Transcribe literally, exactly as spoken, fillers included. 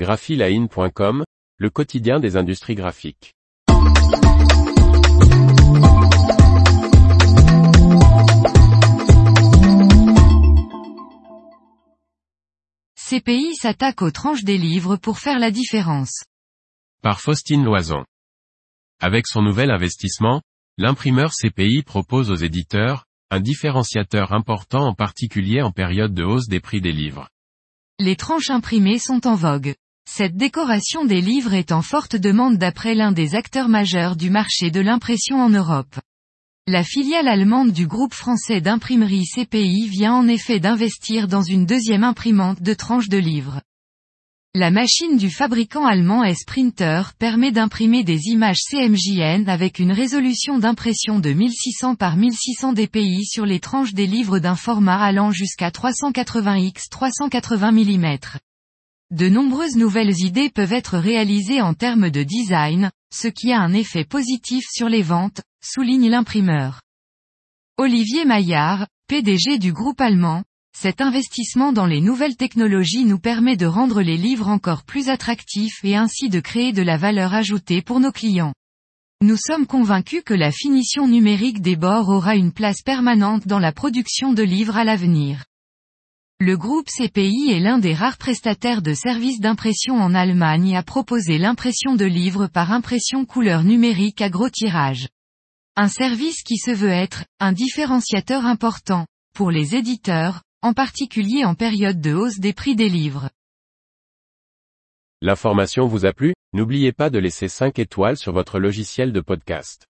Graphiline point com, le quotidien des industries graphiques. C P I s'attaque aux tranches des livres pour faire la différence. Par Faustine Loison. Avec son nouvel investissement, l'imprimeur C P I propose aux éditeurs un différenciateur important, en particulier en période de hausse des prix des livres. Les tranches imprimées sont en vogue. Cette décoration des livres est en forte demande d'après l'un des acteurs majeurs du marché de l'impression en Europe. La filiale allemande du groupe français d'imprimerie C P I vient en effet d'investir dans une deuxième imprimante de tranches de livres. La machine du fabricant allemand S-Printer permet d'imprimer des images C M J N avec une résolution d'impression de mille six cents par mille six cents dpi sur les tranches des livres d'un format allant jusqu'à trois cent quatre-vingts par trois cent quatre-vingts millimètres. De nombreuses nouvelles idées peuvent être réalisées en termes de design, ce qui a un effet positif sur les ventes, souligne l'imprimeur. Olivier Maillard, P D G du groupe allemand, cet investissement dans les nouvelles technologies nous permet de rendre les livres encore plus attractifs et ainsi de créer de la valeur ajoutée pour nos clients. Nous sommes convaincus que la finition numérique des bords aura une place permanente dans la production de livres à l'avenir. Le groupe C P I est l'un des rares prestataires de services d'impression en Allemagne à proposer l'impression de livres par impression couleur numérique à gros tirage. Un service qui se veut être un différenciateur important pour les éditeurs, en particulier en période de hausse des prix des livres. L'information vous a plu ? N'oubliez pas de laisser cinq étoiles sur votre logiciel de podcast.